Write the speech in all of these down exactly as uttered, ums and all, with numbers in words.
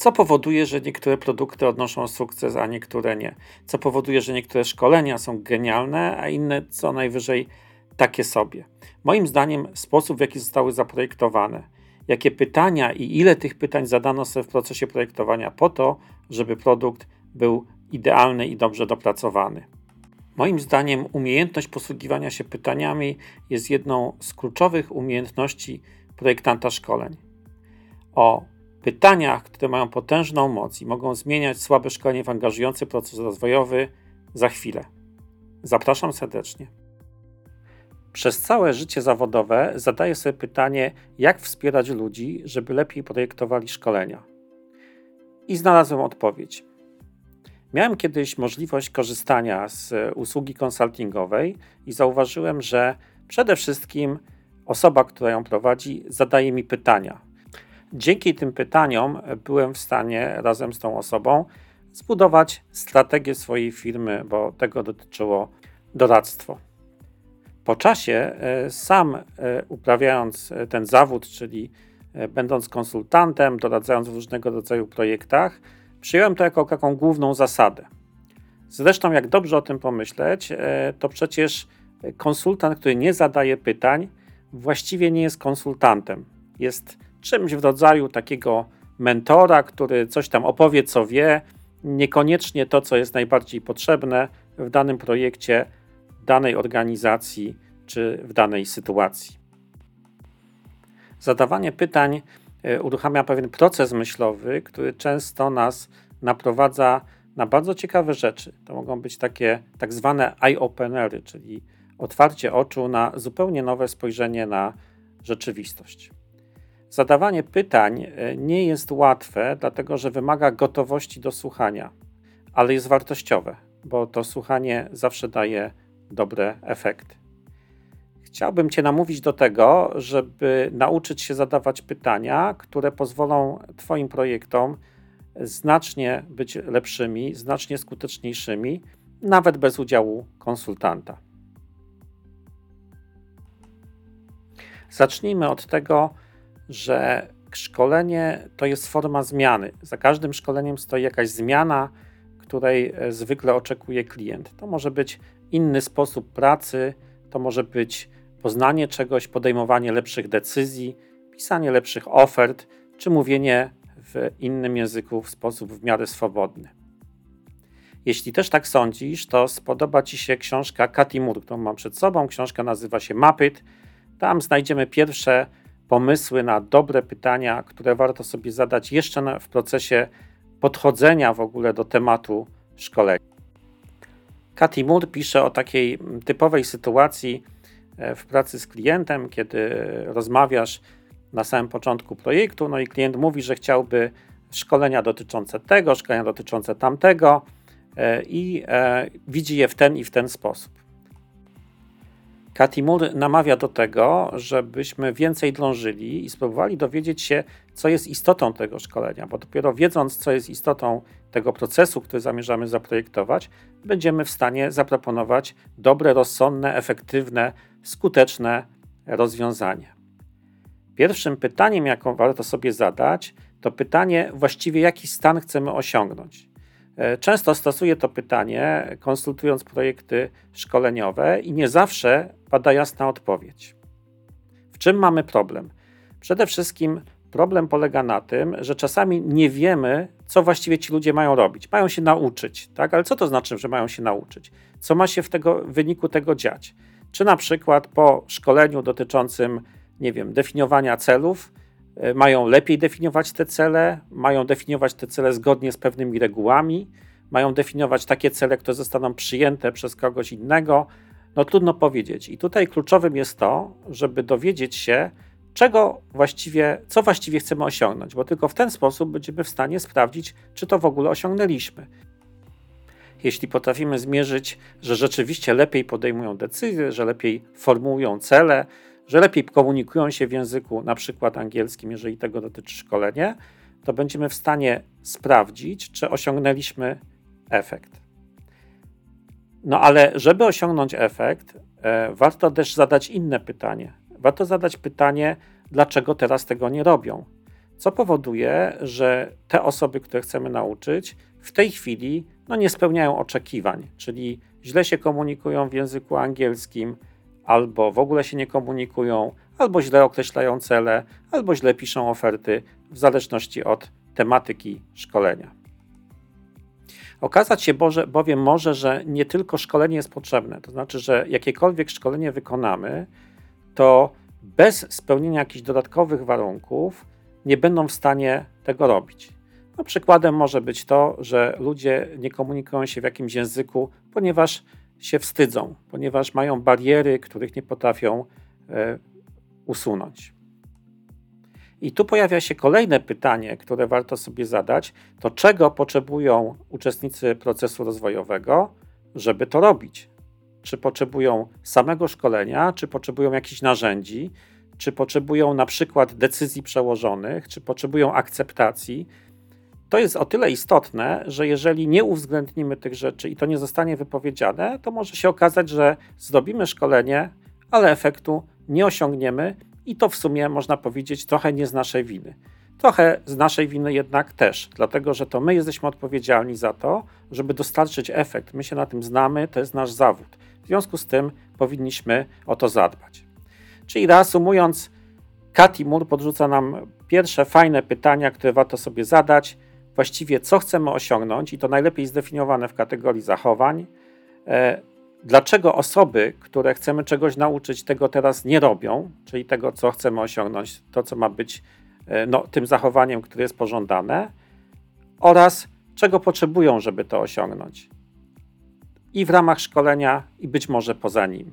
co powoduje, że niektóre produkty odnoszą sukces, a niektóre nie. Co powoduje, że niektóre szkolenia są genialne, a inne co najwyżej takie sobie. Moim zdaniem sposób, w jaki zostały zaprojektowane, jakie pytania i ile tych pytań zadano sobie w procesie projektowania po to, żeby produkt był idealny i dobrze dopracowany. Moim zdaniem umiejętność posługiwania się pytaniami jest jedną z kluczowych umiejętności projektanta szkoleń. O pytaniach, które mają potężną moc i mogą zmieniać słabe szkolenie w angażujący proces rozwojowy, za chwilę. Zapraszam serdecznie. Przez całe życie zawodowe zadaję sobie pytanie, jak wspierać ludzi, żeby lepiej projektowali szkolenia. I znalazłem odpowiedź. Miałem kiedyś możliwość korzystania z usługi konsultingowej i zauważyłem, że przede wszystkim osoba, która ją prowadzi, zadaje mi pytania. Dzięki tym pytaniom byłem w stanie razem z tą osobą zbudować strategię swojej firmy, bo tego dotyczyło doradztwo. Po czasie sam uprawiając ten zawód, czyli będąc konsultantem, doradzając w różnego rodzaju projektach, przyjąłem to jako taką główną zasadę. Zresztą jak dobrze o tym pomyśleć, to przecież konsultant, który nie zadaje pytań, właściwie nie jest konsultantem. Jest czymś w rodzaju takiego mentora, który coś tam opowie, co wie, niekoniecznie to, co jest najbardziej potrzebne w danym projekcie, danej organizacji czy w danej sytuacji. Zadawanie pytań uruchamia pewien proces myślowy, który często nas naprowadza na bardzo ciekawe rzeczy. To mogą być takie tak zwane eye-openery, czyli otwarcie oczu na zupełnie nowe spojrzenie na rzeczywistość. Zadawanie pytań nie jest łatwe, dlatego że wymaga gotowości do słuchania, ale jest wartościowe, bo to słuchanie zawsze daje dobre efekty. Chciałbym Cię namówić do tego, żeby nauczyć się zadawać pytania, które pozwolą Twoim projektom znacznie być lepszymi, znacznie skuteczniejszymi, nawet bez udziału konsultanta. Zacznijmy od tego, że szkolenie to jest forma zmiany. Za każdym szkoleniem stoi jakaś zmiana, której zwykle oczekuje klient. To może być inny sposób pracy, to może być poznanie czegoś, podejmowanie lepszych decyzji, pisanie lepszych ofert, czy mówienie w innym języku w sposób w miarę swobodny. Jeśli też tak sądzisz, to spodoba Ci się książka Cathy Moore, którą mam przed sobą. Książka nazywa się Map It. Tam znajdziemy pierwsze pomysły na dobre pytania, które warto sobie zadać jeszcze w procesie podchodzenia w ogóle do tematu szkolenia. Cathy Moore pisze o takiej typowej sytuacji w pracy z klientem, kiedy rozmawiasz na samym początku projektu, no i klient mówi, że chciałby szkolenia dotyczące tego, szkolenia dotyczące tamtego i widzi je w ten i w ten sposób. Cathy Moore namawia do tego, żebyśmy więcej drążyli i spróbowali dowiedzieć się, co jest istotą tego szkolenia, bo dopiero wiedząc, co jest istotą tego procesu, który zamierzamy zaprojektować, będziemy w stanie zaproponować dobre, rozsądne, efektywne, skuteczne rozwiązanie. Pierwszym pytaniem, jaką warto sobie zadać, to pytanie właściwie, jaki stan chcemy osiągnąć. Często stosuję to pytanie, konsultując projekty szkoleniowe i nie zawsze pada jasna odpowiedź. W czym mamy problem? Przede wszystkim problem polega na tym, że czasami nie wiemy, co właściwie ci ludzie mają robić. Mają się nauczyć, tak? Ale co to znaczy, że mają się nauczyć? Co ma się w tego, w wyniku tego dziać? Czy na przykład po szkoleniu dotyczącym, nie wiem, definiowania celów, mają lepiej definiować te cele, mają definiować te cele zgodnie z pewnymi regułami, mają definiować takie cele, które zostaną przyjęte przez kogoś innego. No trudno powiedzieć. I tutaj kluczowym jest to, żeby dowiedzieć się, czego właściwie, co właściwie chcemy osiągnąć, bo tylko w ten sposób będziemy w stanie sprawdzić, czy to w ogóle osiągnęliśmy. Jeśli potrafimy zmierzyć, że rzeczywiście lepiej podejmują decyzje, że lepiej formułują cele, że lepiej komunikują się w języku na przykład angielskim, jeżeli tego dotyczy szkolenie, to będziemy w stanie sprawdzić, czy osiągnęliśmy efekt. No ale żeby osiągnąć efekt, e, warto też zadać inne pytanie. Warto zadać pytanie, dlaczego teraz tego nie robią? co powoduje, że te osoby, które chcemy nauczyć, w tej chwili no, nie spełniają oczekiwań, czyli źle się komunikują w języku angielskim, albo w ogóle się nie komunikują, albo źle określają cele, albo źle piszą oferty, w zależności od tematyki szkolenia. Okazać się bowiem może, że nie tylko szkolenie jest potrzebne, to znaczy, że jakiekolwiek szkolenie wykonamy, to bez spełnienia jakichś dodatkowych warunków nie będą w stanie tego robić. No, przykładem może być to, że ludzie nie komunikują się w jakimś języku, ponieważ się wstydzą, ponieważ mają bariery, których nie potrafią e, usunąć. I tu pojawia się kolejne pytanie, które warto sobie zadać, to czego potrzebują uczestnicy procesu rozwojowego, żeby to robić? Czy potrzebują samego szkolenia, czy potrzebują jakichś narzędzi, czy potrzebują na przykład decyzji przełożonych, czy potrzebują akceptacji? To jest o tyle istotne, że jeżeli nie uwzględnimy tych rzeczy i to nie zostanie wypowiedziane, to może się okazać, że zrobimy szkolenie, ale efektu nie osiągniemy i to w sumie można powiedzieć trochę nie z naszej winy. Trochę z naszej winy jednak też, dlatego że to my jesteśmy odpowiedzialni za to, żeby dostarczyć efekt. My się na tym znamy, to jest nasz zawód. W związku z tym powinniśmy o to zadbać. Czyli reasumując, Cathy Moore podrzuca nam pierwsze fajne pytania, które warto sobie zadać. Właściwie co chcemy osiągnąć i to najlepiej zdefiniowane w kategorii zachowań. Dlaczego osoby, które chcemy czegoś nauczyć, tego teraz nie robią, czyli tego, co chcemy osiągnąć, to co ma być no, tym zachowaniem, które jest pożądane oraz czego potrzebują, żeby to osiągnąć i w ramach szkolenia i być może poza nim.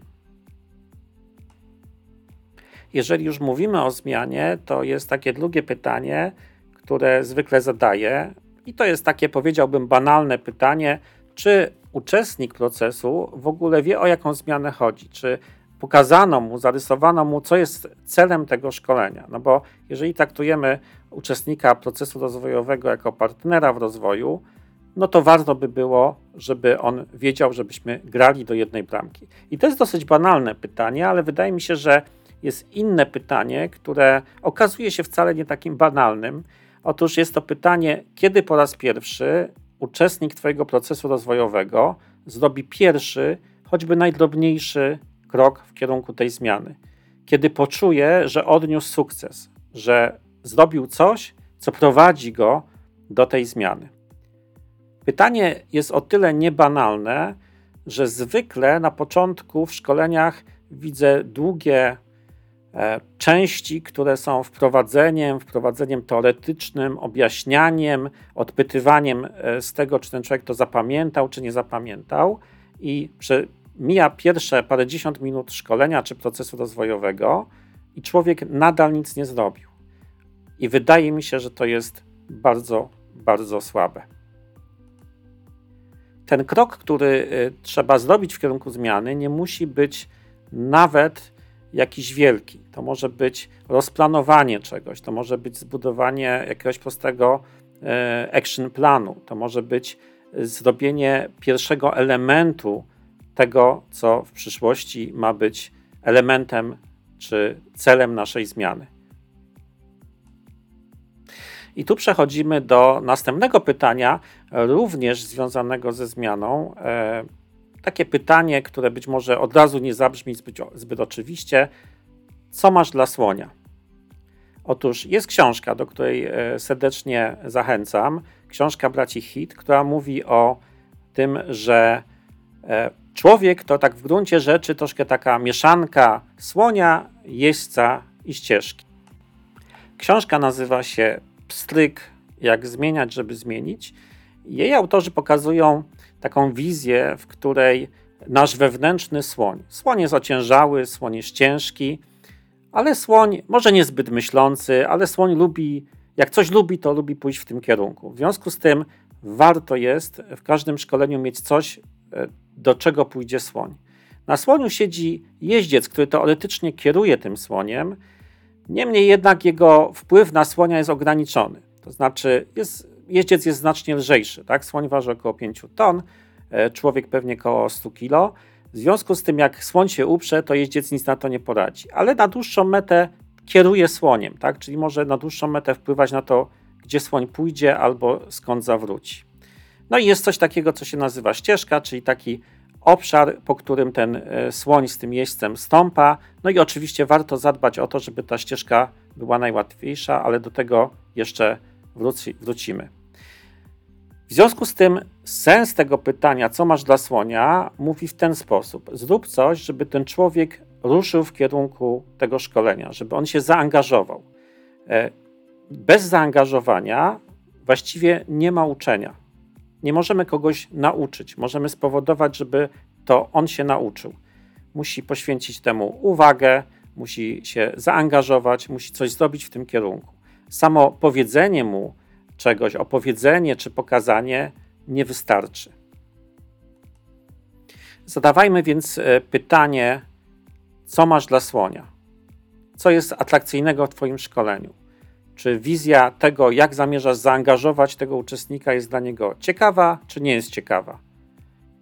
Jeżeli już mówimy o zmianie, to jest takie drugie pytanie, które zwykle zadaję i to jest takie, powiedziałbym, banalne pytanie, czy uczestnik procesu w ogóle wie, o jaką zmianę chodzi, czy pokazano mu, zarysowano mu, co jest celem tego szkolenia. No bo jeżeli traktujemy uczestnika procesu rozwojowego jako partnera w rozwoju, no to warto by było, żeby on wiedział, żebyśmy grali do jednej bramki. I to jest dosyć banalne pytanie, ale wydaje mi się, że jest inne pytanie, które okazuje się wcale nie takim banalnym. Otóż jest to pytanie, kiedy po raz pierwszy uczestnik Twojego procesu rozwojowego zrobi pierwszy, choćby najdrobniejszy krok w kierunku tej zmiany. Kiedy poczuje, że odniósł sukces, że zrobił coś, co prowadzi go do tej zmiany. Pytanie jest o tyle niebanalne, że zwykle na początku w szkoleniach widzę długie części, które są wprowadzeniem, wprowadzeniem teoretycznym, objaśnianiem, odpytywaniem z tego, czy ten człowiek to zapamiętał, czy nie zapamiętał i mija pierwsze parędziesiąt minut szkolenia czy procesu rozwojowego i człowiek nadal nic nie zrobił. I wydaje mi się, że to jest bardzo, bardzo słabe. Ten krok, który trzeba zrobić w kierunku zmiany, nie musi być nawet jakiś wielki. To może być rozplanowanie czegoś, to może być zbudowanie jakiegoś prostego action planu, to może być zrobienie pierwszego elementu tego, co w przyszłości ma być elementem czy celem naszej zmiany. I tu przechodzimy do następnego pytania, również związanego ze zmianą. Takie pytanie, które być może od razu nie zabrzmi zbyt, zbyt oczywiście. Co masz dla słonia? Otóż jest książka, do której serdecznie zachęcam. Książka braci Heath, która mówi o tym, że człowiek to tak w gruncie rzeczy troszkę taka mieszanka słonia, jeźdźca i ścieżki. Książka nazywa się Pstryk, jak zmieniać, żeby zmienić. Jej autorzy pokazują taką wizję, w której nasz wewnętrzny słoń, słoń jest ociężały, słoń jest ciężki, ale słoń może niezbyt myślący, ale słoń lubi, jak coś lubi, to lubi pójść w tym kierunku. W związku z tym warto jest w każdym szkoleniu mieć coś, do czego pójdzie słoń. Na słoniu siedzi jeździec, który teoretycznie kieruje tym słoniem, niemniej jednak jego wpływ na słonia jest ograniczony. To znaczy jest jeździec jest znacznie lżejszy, tak? Słoń waży około pięć ton, człowiek pewnie około sto kilo. W związku z tym, jak słoń się uprze, to jeździec nic na to nie poradzi. Ale na dłuższą metę kieruje słoniem, tak? Czyli może na dłuższą metę wpływać na to, gdzie słoń pójdzie albo skąd zawróci. No i jest coś takiego, co się nazywa ścieżka, czyli taki obszar, po którym ten słoń z tym jeźdźcem stąpa. No i oczywiście warto zadbać o to, żeby ta ścieżka była najłatwiejsza, ale do tego jeszcze wróci, wrócimy. W związku z tym sens tego pytania, co masz dla słonia, mówi w ten sposób. Zrób coś, żeby ten człowiek ruszył w kierunku tego szkolenia, żeby on się zaangażował. Bez zaangażowania właściwie nie ma uczenia. Nie możemy kogoś nauczyć, możemy spowodować, żeby to on się nauczył. Musi poświęcić temu uwagę, musi się zaangażować, musi coś zrobić w tym kierunku. Samo powiedzenie mu czegoś, opowiedzenie czy pokazanie nie wystarczy. Zadawajmy więc pytanie, co masz dla słonia? Co jest atrakcyjnego w twoim szkoleniu? Czy wizja tego, jak zamierzasz zaangażować tego uczestnika, jest dla niego ciekawa, czy nie jest ciekawa?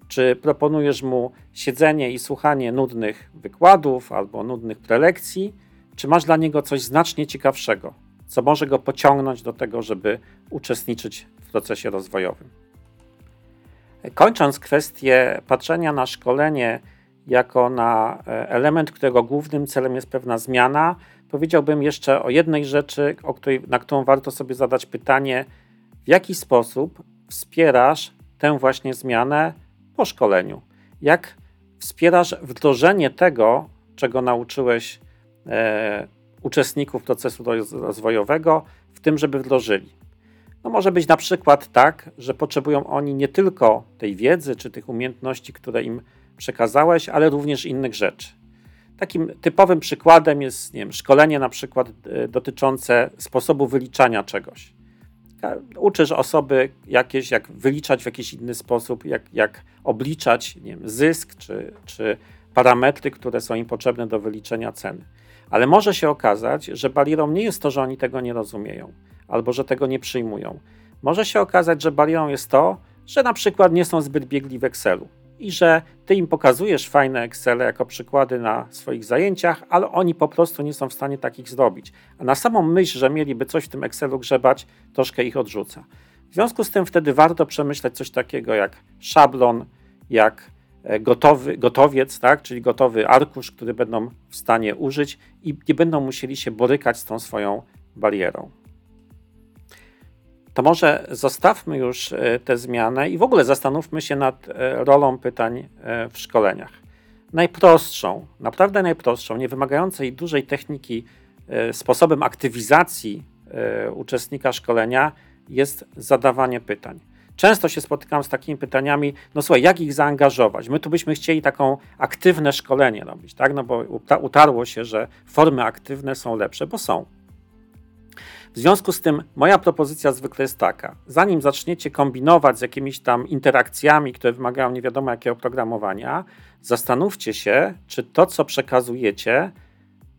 Czy proponujesz mu siedzenie i słuchanie nudnych wykładów albo nudnych prelekcji? Czy masz dla niego coś znacznie ciekawszego, co może go pociągnąć do tego, żeby uczestniczyć w procesie rozwojowym? Kończąc kwestię patrzenia na szkolenie jako na element, którego głównym celem jest pewna zmiana, powiedziałbym jeszcze o jednej rzeczy, o której, na którą warto sobie zadać pytanie, w jaki sposób wspierasz tę właśnie zmianę po szkoleniu? Jak wspierasz wdrożenie tego, czego nauczyłeś e, uczestników procesu rozwojowego, w tym, żeby wdrożyli? No może być na przykład tak, że potrzebują oni nie tylko tej wiedzy czy tych umiejętności, które im przekazałeś, ale również innych rzeczy. Takim typowym przykładem jest, nie wiem, szkolenie na przykład dotyczące sposobu wyliczania czegoś. Uczysz osoby jakieś, jak wyliczać w jakiś inny sposób, jak, jak obliczać, nie wiem, zysk czy, czy parametry, które są im potrzebne do wyliczenia ceny. Ale może się okazać, że barierą nie jest to, że oni tego nie rozumieją albo że tego nie przyjmują. Może się okazać, że barierą jest to, że na przykład nie są zbyt biegli w Excelu. I że ty im pokazujesz fajne Excele jako przykłady na swoich zajęciach, ale oni po prostu nie są w stanie takich zrobić. A na samą myśl, że mieliby coś w tym Excelu grzebać, troszkę ich odrzuca. W związku z tym wtedy warto przemyśleć coś takiego jak szablon, jak gotowy, gotowiec, tak? Czyli gotowy arkusz, który będą w stanie użyć i nie będą musieli się borykać z tą swoją barierą. To może zostawmy już tę zmianę i w ogóle zastanówmy się nad rolą pytań w szkoleniach. Najprostszą, naprawdę najprostszą, nie wymagającej dużej techniki sposobem aktywizacji uczestnika szkolenia jest zadawanie pytań. Często się spotykam z takimi pytaniami, no słuchaj, jak ich zaangażować? My tu byśmy chcieli taką aktywne szkolenie robić, tak? No bo utarło się, że formy aktywne są lepsze, bo są. W związku z tym moja propozycja zwykle jest taka, zanim zaczniecie kombinować z jakimiś tam interakcjami, które wymagają nie wiadomo jakiego oprogramowania, zastanówcie się, czy to, co przekazujecie,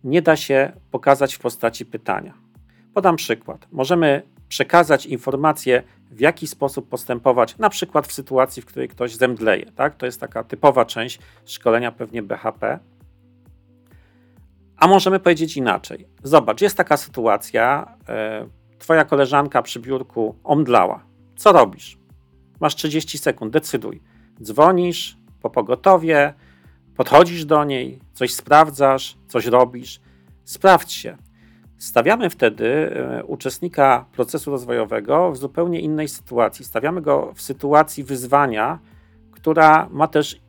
nie da się pokazać w postaci pytania. Podam przykład. Możemy przekazać informację, w jaki sposób postępować, na przykład w sytuacji, w której ktoś zemdleje. Tak? To jest taka typowa część szkolenia pewnie B H P. A możemy powiedzieć inaczej. Zobacz, jest taka sytuacja, y, twoja koleżanka przy biurku omdlała. Co robisz? Masz trzydzieści sekund, decyduj. Dzwonisz po pogotowie, podchodzisz do niej, coś sprawdzasz, coś robisz. Sprawdź się. Stawiamy wtedy y, uczestnika procesu rozwojowego w zupełnie innej sytuacji. Stawiamy go w sytuacji wyzwania, która ma też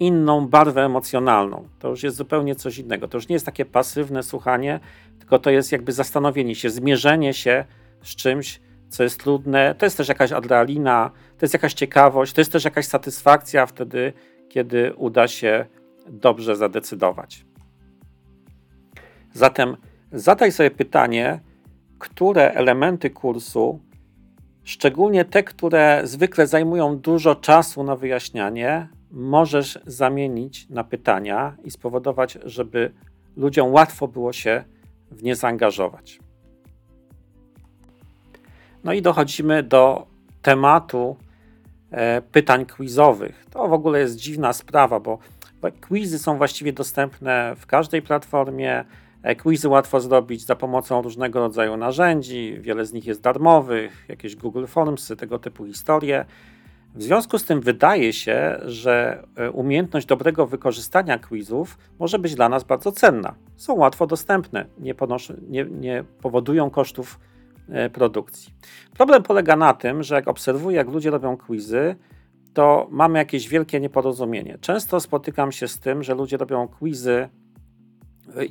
inną barwę emocjonalną. To już jest zupełnie coś innego. To już nie jest takie pasywne słuchanie, tylko to jest jakby zastanowienie się, zmierzenie się z czymś, co jest trudne. To jest też jakaś adrenalina, to jest jakaś ciekawość, to jest też jakaś satysfakcja wtedy, kiedy uda się dobrze zadecydować. Zatem zadaj sobie pytanie, które elementy kursu, szczególnie te, które zwykle zajmują dużo czasu na wyjaśnianie, możesz zamienić na pytania i spowodować, żeby ludziom łatwo było się w nie zaangażować. No i dochodzimy do tematu e, pytań quizowych. To w ogóle jest dziwna sprawa, bo quizy są właściwie dostępne w każdej platformie, Quizy łatwo zrobić za pomocą różnego rodzaju narzędzi, wiele z nich jest darmowych, jakieś Google Formsy, tego typu historie. W związku z tym wydaje się, że umiejętność dobrego wykorzystania quizów może być dla nas bardzo cenna. Są łatwo dostępne, nie, ponoszą, nie, nie powodują kosztów produkcji. Problem polega na tym, że jak obserwuję, jak ludzie robią quizy, to mamy jakieś wielkie nieporozumienie. Często spotykam się z tym, że ludzie robią quizy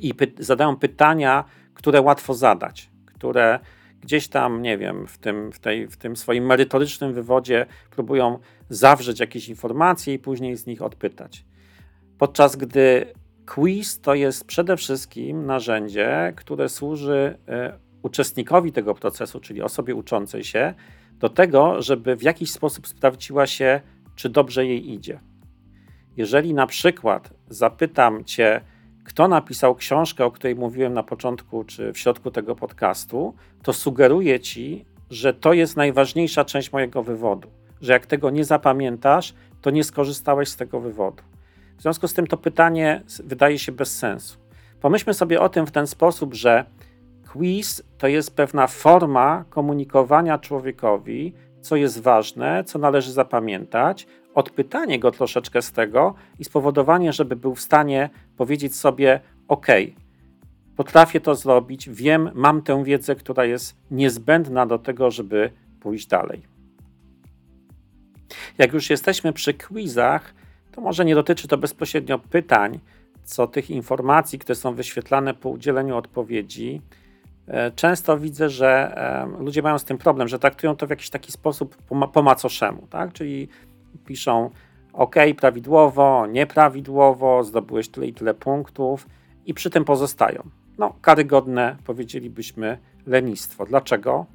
i py- zadają pytania, które łatwo zadać, które gdzieś tam, nie wiem, w tym, w, tej, w tym swoim merytorycznym wywodzie próbują zawrzeć jakieś informacje i później z nich odpytać. Podczas gdy quiz to jest przede wszystkim narzędzie, które służy y, uczestnikowi tego procesu, czyli osobie uczącej się, do tego, żeby w jakiś sposób sprawdziła się, czy dobrze jej idzie. Jeżeli na przykład zapytam Cię, kto napisał książkę, o której mówiłem na początku czy w środku tego podcastu, to sugeruję Ci, że to jest najważniejsza część mojego wywodu, że jak tego nie zapamiętasz, to nie skorzystałeś z tego wywodu. W związku z tym to pytanie wydaje się bez sensu. Pomyślmy sobie o tym w ten sposób, że quiz to jest pewna forma komunikowania człowiekowi, co jest ważne, co należy zapamiętać, odpytanie go troszeczkę z tego i spowodowanie, żeby był w stanie powiedzieć sobie: ok, potrafię to zrobić, wiem, mam tę wiedzę, która jest niezbędna do tego, żeby pójść dalej. Jak już jesteśmy przy quizach, to może nie dotyczy to bezpośrednio pytań, co tych informacji, które są wyświetlane po udzieleniu odpowiedzi. Często widzę, że ludzie mają z tym problem, że traktują to w jakiś taki sposób po macoszemu, tak? Czyli piszą OK, prawidłowo, nieprawidłowo, zdobyłeś tyle i tyle punktów i przy tym pozostają. No, karygodne, powiedzielibyśmy, lenistwo. Dlaczego?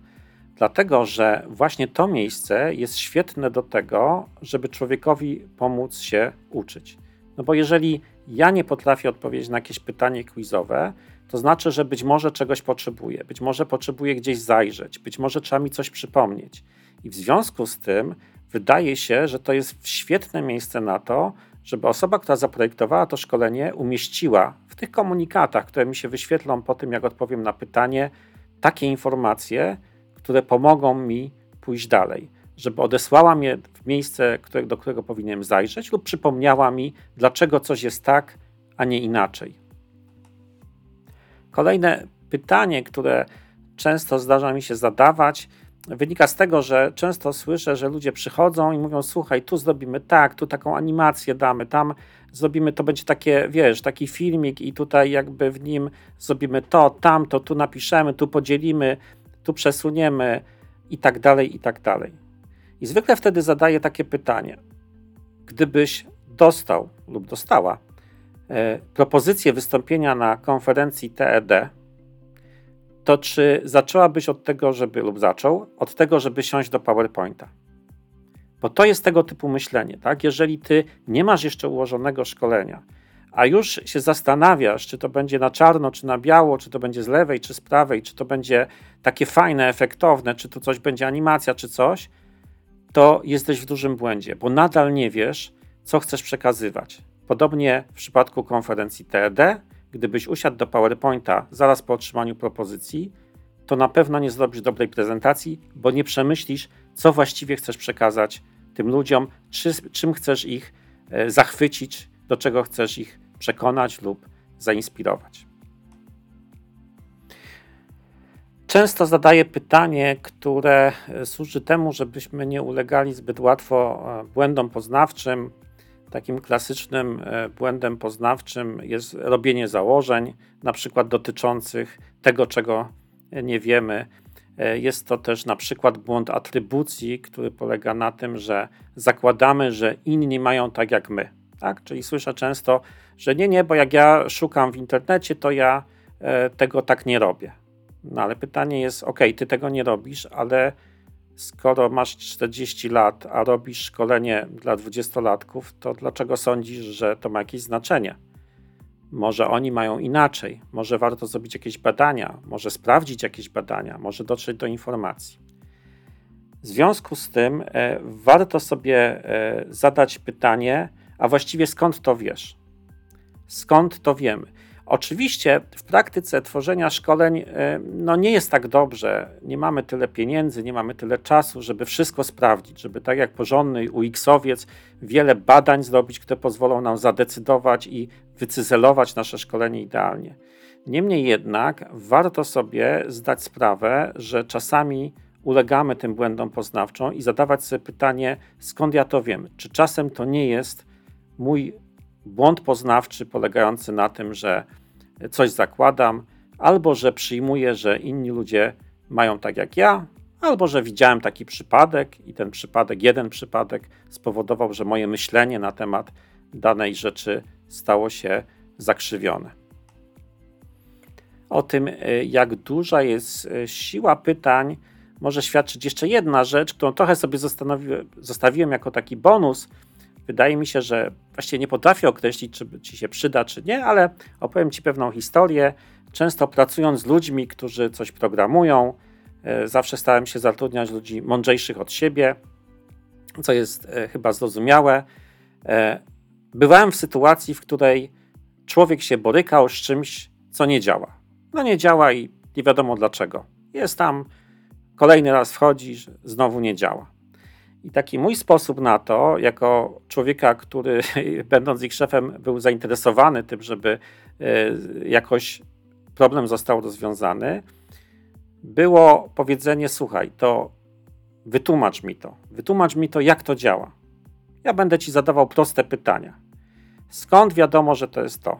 Dlatego, że właśnie to miejsce jest świetne do tego, żeby człowiekowi pomóc się uczyć. No bo jeżeli ja nie potrafię odpowiedzieć na jakieś pytanie quizowe, to znaczy, że być może czegoś potrzebuję, być może potrzebuję gdzieś zajrzeć, być może trzeba mi coś przypomnieć. I w związku z tym wydaje się, że to jest świetne miejsce na to, żeby osoba, która zaprojektowała to szkolenie, umieściła w tych komunikatach, które mi się wyświetlą po tym, jak odpowiem na pytanie, takie informacje, które pomogą mi pójść dalej, żeby odesłała mnie w miejsce, do którego powinienem zajrzeć, lub przypomniała mi, dlaczego coś jest tak, a nie inaczej. Kolejne pytanie, które często zdarza mi się zadawać, wynika z tego, że często słyszę, że ludzie przychodzą i mówią: słuchaj, tu zrobimy tak, tu taką animację damy, tam zrobimy, to będzie takie, wiesz, taki filmik i tutaj jakby w nim zrobimy to, tamto, tu napiszemy, tu podzielimy, tu przesuniemy i tak dalej, i tak dalej. I zwykle wtedy zadaję takie pytanie: gdybyś dostał lub dostała propozycję wystąpienia na konferencji T E D, to czy zaczęłabyś od tego, żeby, lub zaczął, od tego, żeby siąść do PowerPointa? Bo to jest tego typu myślenie, tak? Jeżeli ty nie masz jeszcze ułożonego szkolenia, a już się zastanawiasz, czy to będzie na czarno, czy na biało, czy to będzie z lewej, czy z prawej, czy to będzie takie fajne, efektowne, czy tu coś będzie animacja, czy coś, to jesteś w dużym błędzie, bo nadal nie wiesz, co chcesz przekazywać. Podobnie w przypadku konferencji T E D, gdybyś usiadł do PowerPointa zaraz po otrzymaniu propozycji, to na pewno nie zrobisz dobrej prezentacji, bo nie przemyślisz, co właściwie chcesz przekazać tym ludziom, czy, czym chcesz ich zachwycić, do czego chcesz ich przekonać lub zainspirować. Często zadaję pytanie, które służy temu, żebyśmy nie ulegali zbyt łatwo błędom poznawczym. Takim klasycznym błędem poznawczym jest robienie założeń, na przykład dotyczących tego, czego nie wiemy. Jest to też na przykład błąd atrybucji, który polega na tym, że zakładamy, że inni mają tak jak my. Tak? Czyli słyszę często, że nie, nie, bo jak ja szukam w internecie, to ja tego tak nie robię. No ale pytanie jest, ok, ty tego nie robisz, ale skoro masz czterdzieści lat, a robisz szkolenie dla dwudziestolatków, to dlaczego sądzisz, że to ma jakieś znaczenie? Może oni mają inaczej, może warto zrobić jakieś badania, może sprawdzić jakieś badania, może dotrzeć do informacji. W związku z tym e, warto sobie e, zadać pytanie, a właściwie skąd to wiesz? Skąd to wiemy? Oczywiście w praktyce tworzenia szkoleń no nie jest tak dobrze, nie mamy tyle pieniędzy, nie mamy tyle czasu, żeby wszystko sprawdzić, żeby tak jak porządny U X owiec wiele badań zrobić, które pozwolą nam zadecydować i wycyzelować nasze szkolenie idealnie. Niemniej jednak warto sobie zdać sprawę, że czasami ulegamy tym błędom poznawczym i zadawać sobie pytanie, skąd ja to wiem, czy czasem to nie jest mój błąd poznawczy polegający na tym, że coś zakładam, albo że przyjmuję, że inni ludzie mają tak jak ja, albo że widziałem taki przypadek i ten przypadek, jeden przypadek spowodował, że moje myślenie na temat danej rzeczy stało się zakrzywione. O tym, jak duża jest siła pytań, może świadczyć jeszcze jedna rzecz, którą trochę sobie zostawiłem jako taki bonus. Wydaje mi się, że właściwie nie potrafię określić, czy ci się przyda, czy nie, ale opowiem ci pewną historię. Często pracując z ludźmi, którzy coś programują, zawsze starałem się zatrudniać ludzi mądrzejszych od siebie, co jest chyba zrozumiałe. Bywałem w sytuacji, w której człowiek się borykał z czymś, co nie działa. No nie działa i nie wiadomo dlaczego. Jest tam, kolejny raz wchodzisz, znowu nie działa. I taki mój sposób na to, jako człowieka, który będąc ich szefem był zainteresowany tym, żeby jakoś problem został rozwiązany, było powiedzenie, słuchaj, to wytłumacz mi to. Wytłumacz mi to, jak to działa. Ja będę ci zadawał proste pytania. Skąd wiadomo, że to jest to?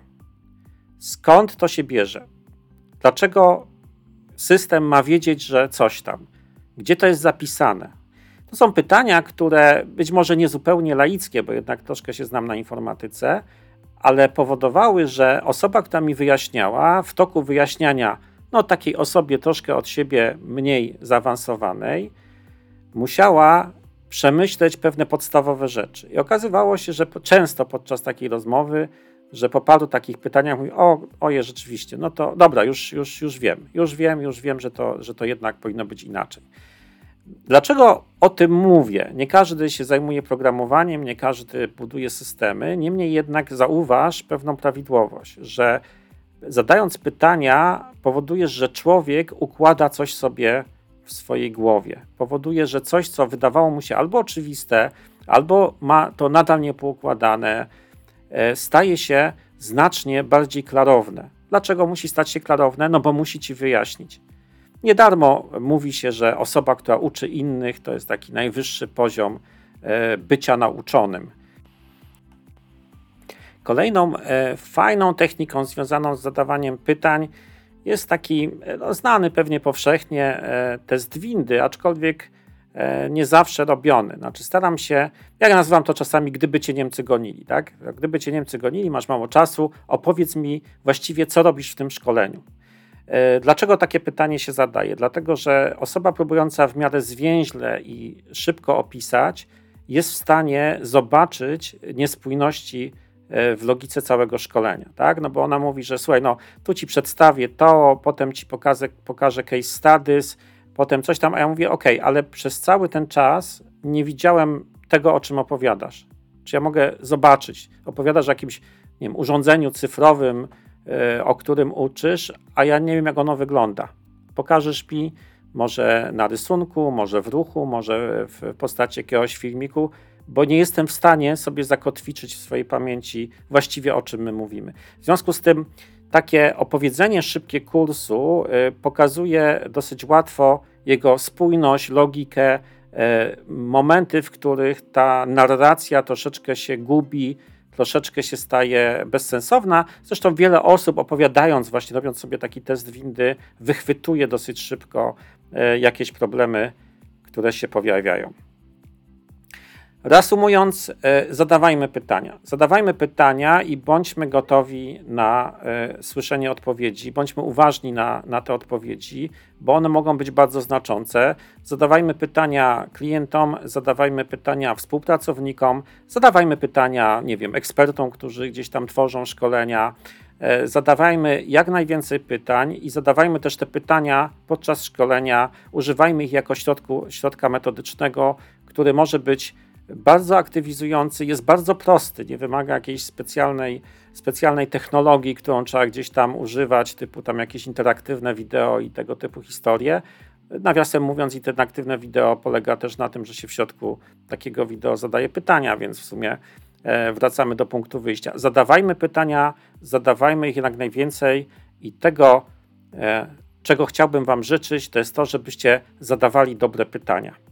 Skąd to się bierze? Dlaczego system ma wiedzieć, że coś tam? Gdzie to jest zapisane? To są pytania, które być może niezupełnie laickie, bo jednak troszkę się znam na informatyce, ale powodowały, że osoba, która mi wyjaśniała, w toku wyjaśniania no, takiej osobie troszkę od siebie mniej zaawansowanej, musiała przemyśleć pewne podstawowe rzeczy. I okazywało się, że często podczas takiej rozmowy, że po paru takich pytaniach mówi, o, oje, rzeczywiście, no to dobra, już, już, już wiem, już wiem, już wiem, że to, że to jednak powinno być inaczej. Dlaczego o tym mówię? Nie każdy się zajmuje programowaniem, nie każdy buduje systemy, niemniej jednak zauważ pewną prawidłowość, że zadając pytania powodujesz, że człowiek układa coś sobie w swojej głowie. Powoduje, że coś, co wydawało mu się albo oczywiste, albo ma to nadal niepoukładane, staje się znacznie bardziej klarowne. Dlaczego musi stać się klarowne? No bo musi ci wyjaśnić. Nie darmo mówi się, że osoba, która uczy innych, to jest taki najwyższy poziom bycia nauczonym. Kolejną fajną techniką związaną z zadawaniem pytań jest taki no, znany pewnie powszechnie test windy, aczkolwiek nie zawsze robiony. Znaczy staram się, jak nazywam to czasami, gdyby cię Niemcy gonili. Tak? Gdyby cię Niemcy gonili, masz mało czasu, opowiedz mi właściwie, co robisz w tym szkoleniu. Dlaczego takie pytanie się zadaje? Dlatego, że osoba próbująca w miarę zwięźle i szybko opisać jest w stanie zobaczyć niespójności w logice całego szkolenia, tak? No bo ona mówi, że słuchaj, no tu ci przedstawię to, potem ci pokażę, pokażę case studies, potem coś tam, a ja mówię, ok, ale przez cały ten czas nie widziałem tego, o czym opowiadasz. Czy ja mogę zobaczyć? Opowiadasz o jakimś, nie wiem, urządzeniu cyfrowym, o którym uczysz, a ja nie wiem, jak ono wygląda. Pokażesz mi może na rysunku, może w ruchu, może w postaci jakiegoś filmiku, bo nie jestem w stanie sobie zakotwiczyć w swojej pamięci właściwie, o czym my mówimy. W związku z tym takie opowiedzenie szybkie kursu pokazuje dosyć łatwo jego spójność, logikę, momenty, w których ta narracja troszeczkę się gubi, troszeczkę się staje bezsensowna. Zresztą wiele osób opowiadając, właśnie robiąc sobie taki test windy, wychwytuje dosyć szybko jakieś problemy, które się pojawiają. Reasumując, zadawajmy pytania. Zadawajmy pytania i bądźmy gotowi na słyszenie odpowiedzi, bądźmy uważni na, na te odpowiedzi, bo one mogą być bardzo znaczące. Zadawajmy pytania klientom, zadawajmy pytania współpracownikom, zadawajmy pytania, nie wiem, ekspertom, którzy gdzieś tam tworzą szkolenia. Zadawajmy jak najwięcej pytań i zadawajmy też te pytania podczas szkolenia. Używajmy ich jako środku, środka metodycznego, który może być bardzo aktywizujący, jest bardzo prosty, nie wymaga jakiejś specjalnej, specjalnej technologii, którą trzeba gdzieś tam używać, typu tam jakieś interaktywne wideo i tego typu historie. Nawiasem mówiąc, interaktywne wideo polega też na tym, że się w środku takiego wideo zadaje pytania, więc w sumie wracamy do punktu wyjścia. Zadawajmy pytania, zadawajmy ich jak najwięcej i tego, czego chciałbym Wam życzyć, to jest to, żebyście zadawali dobre pytania.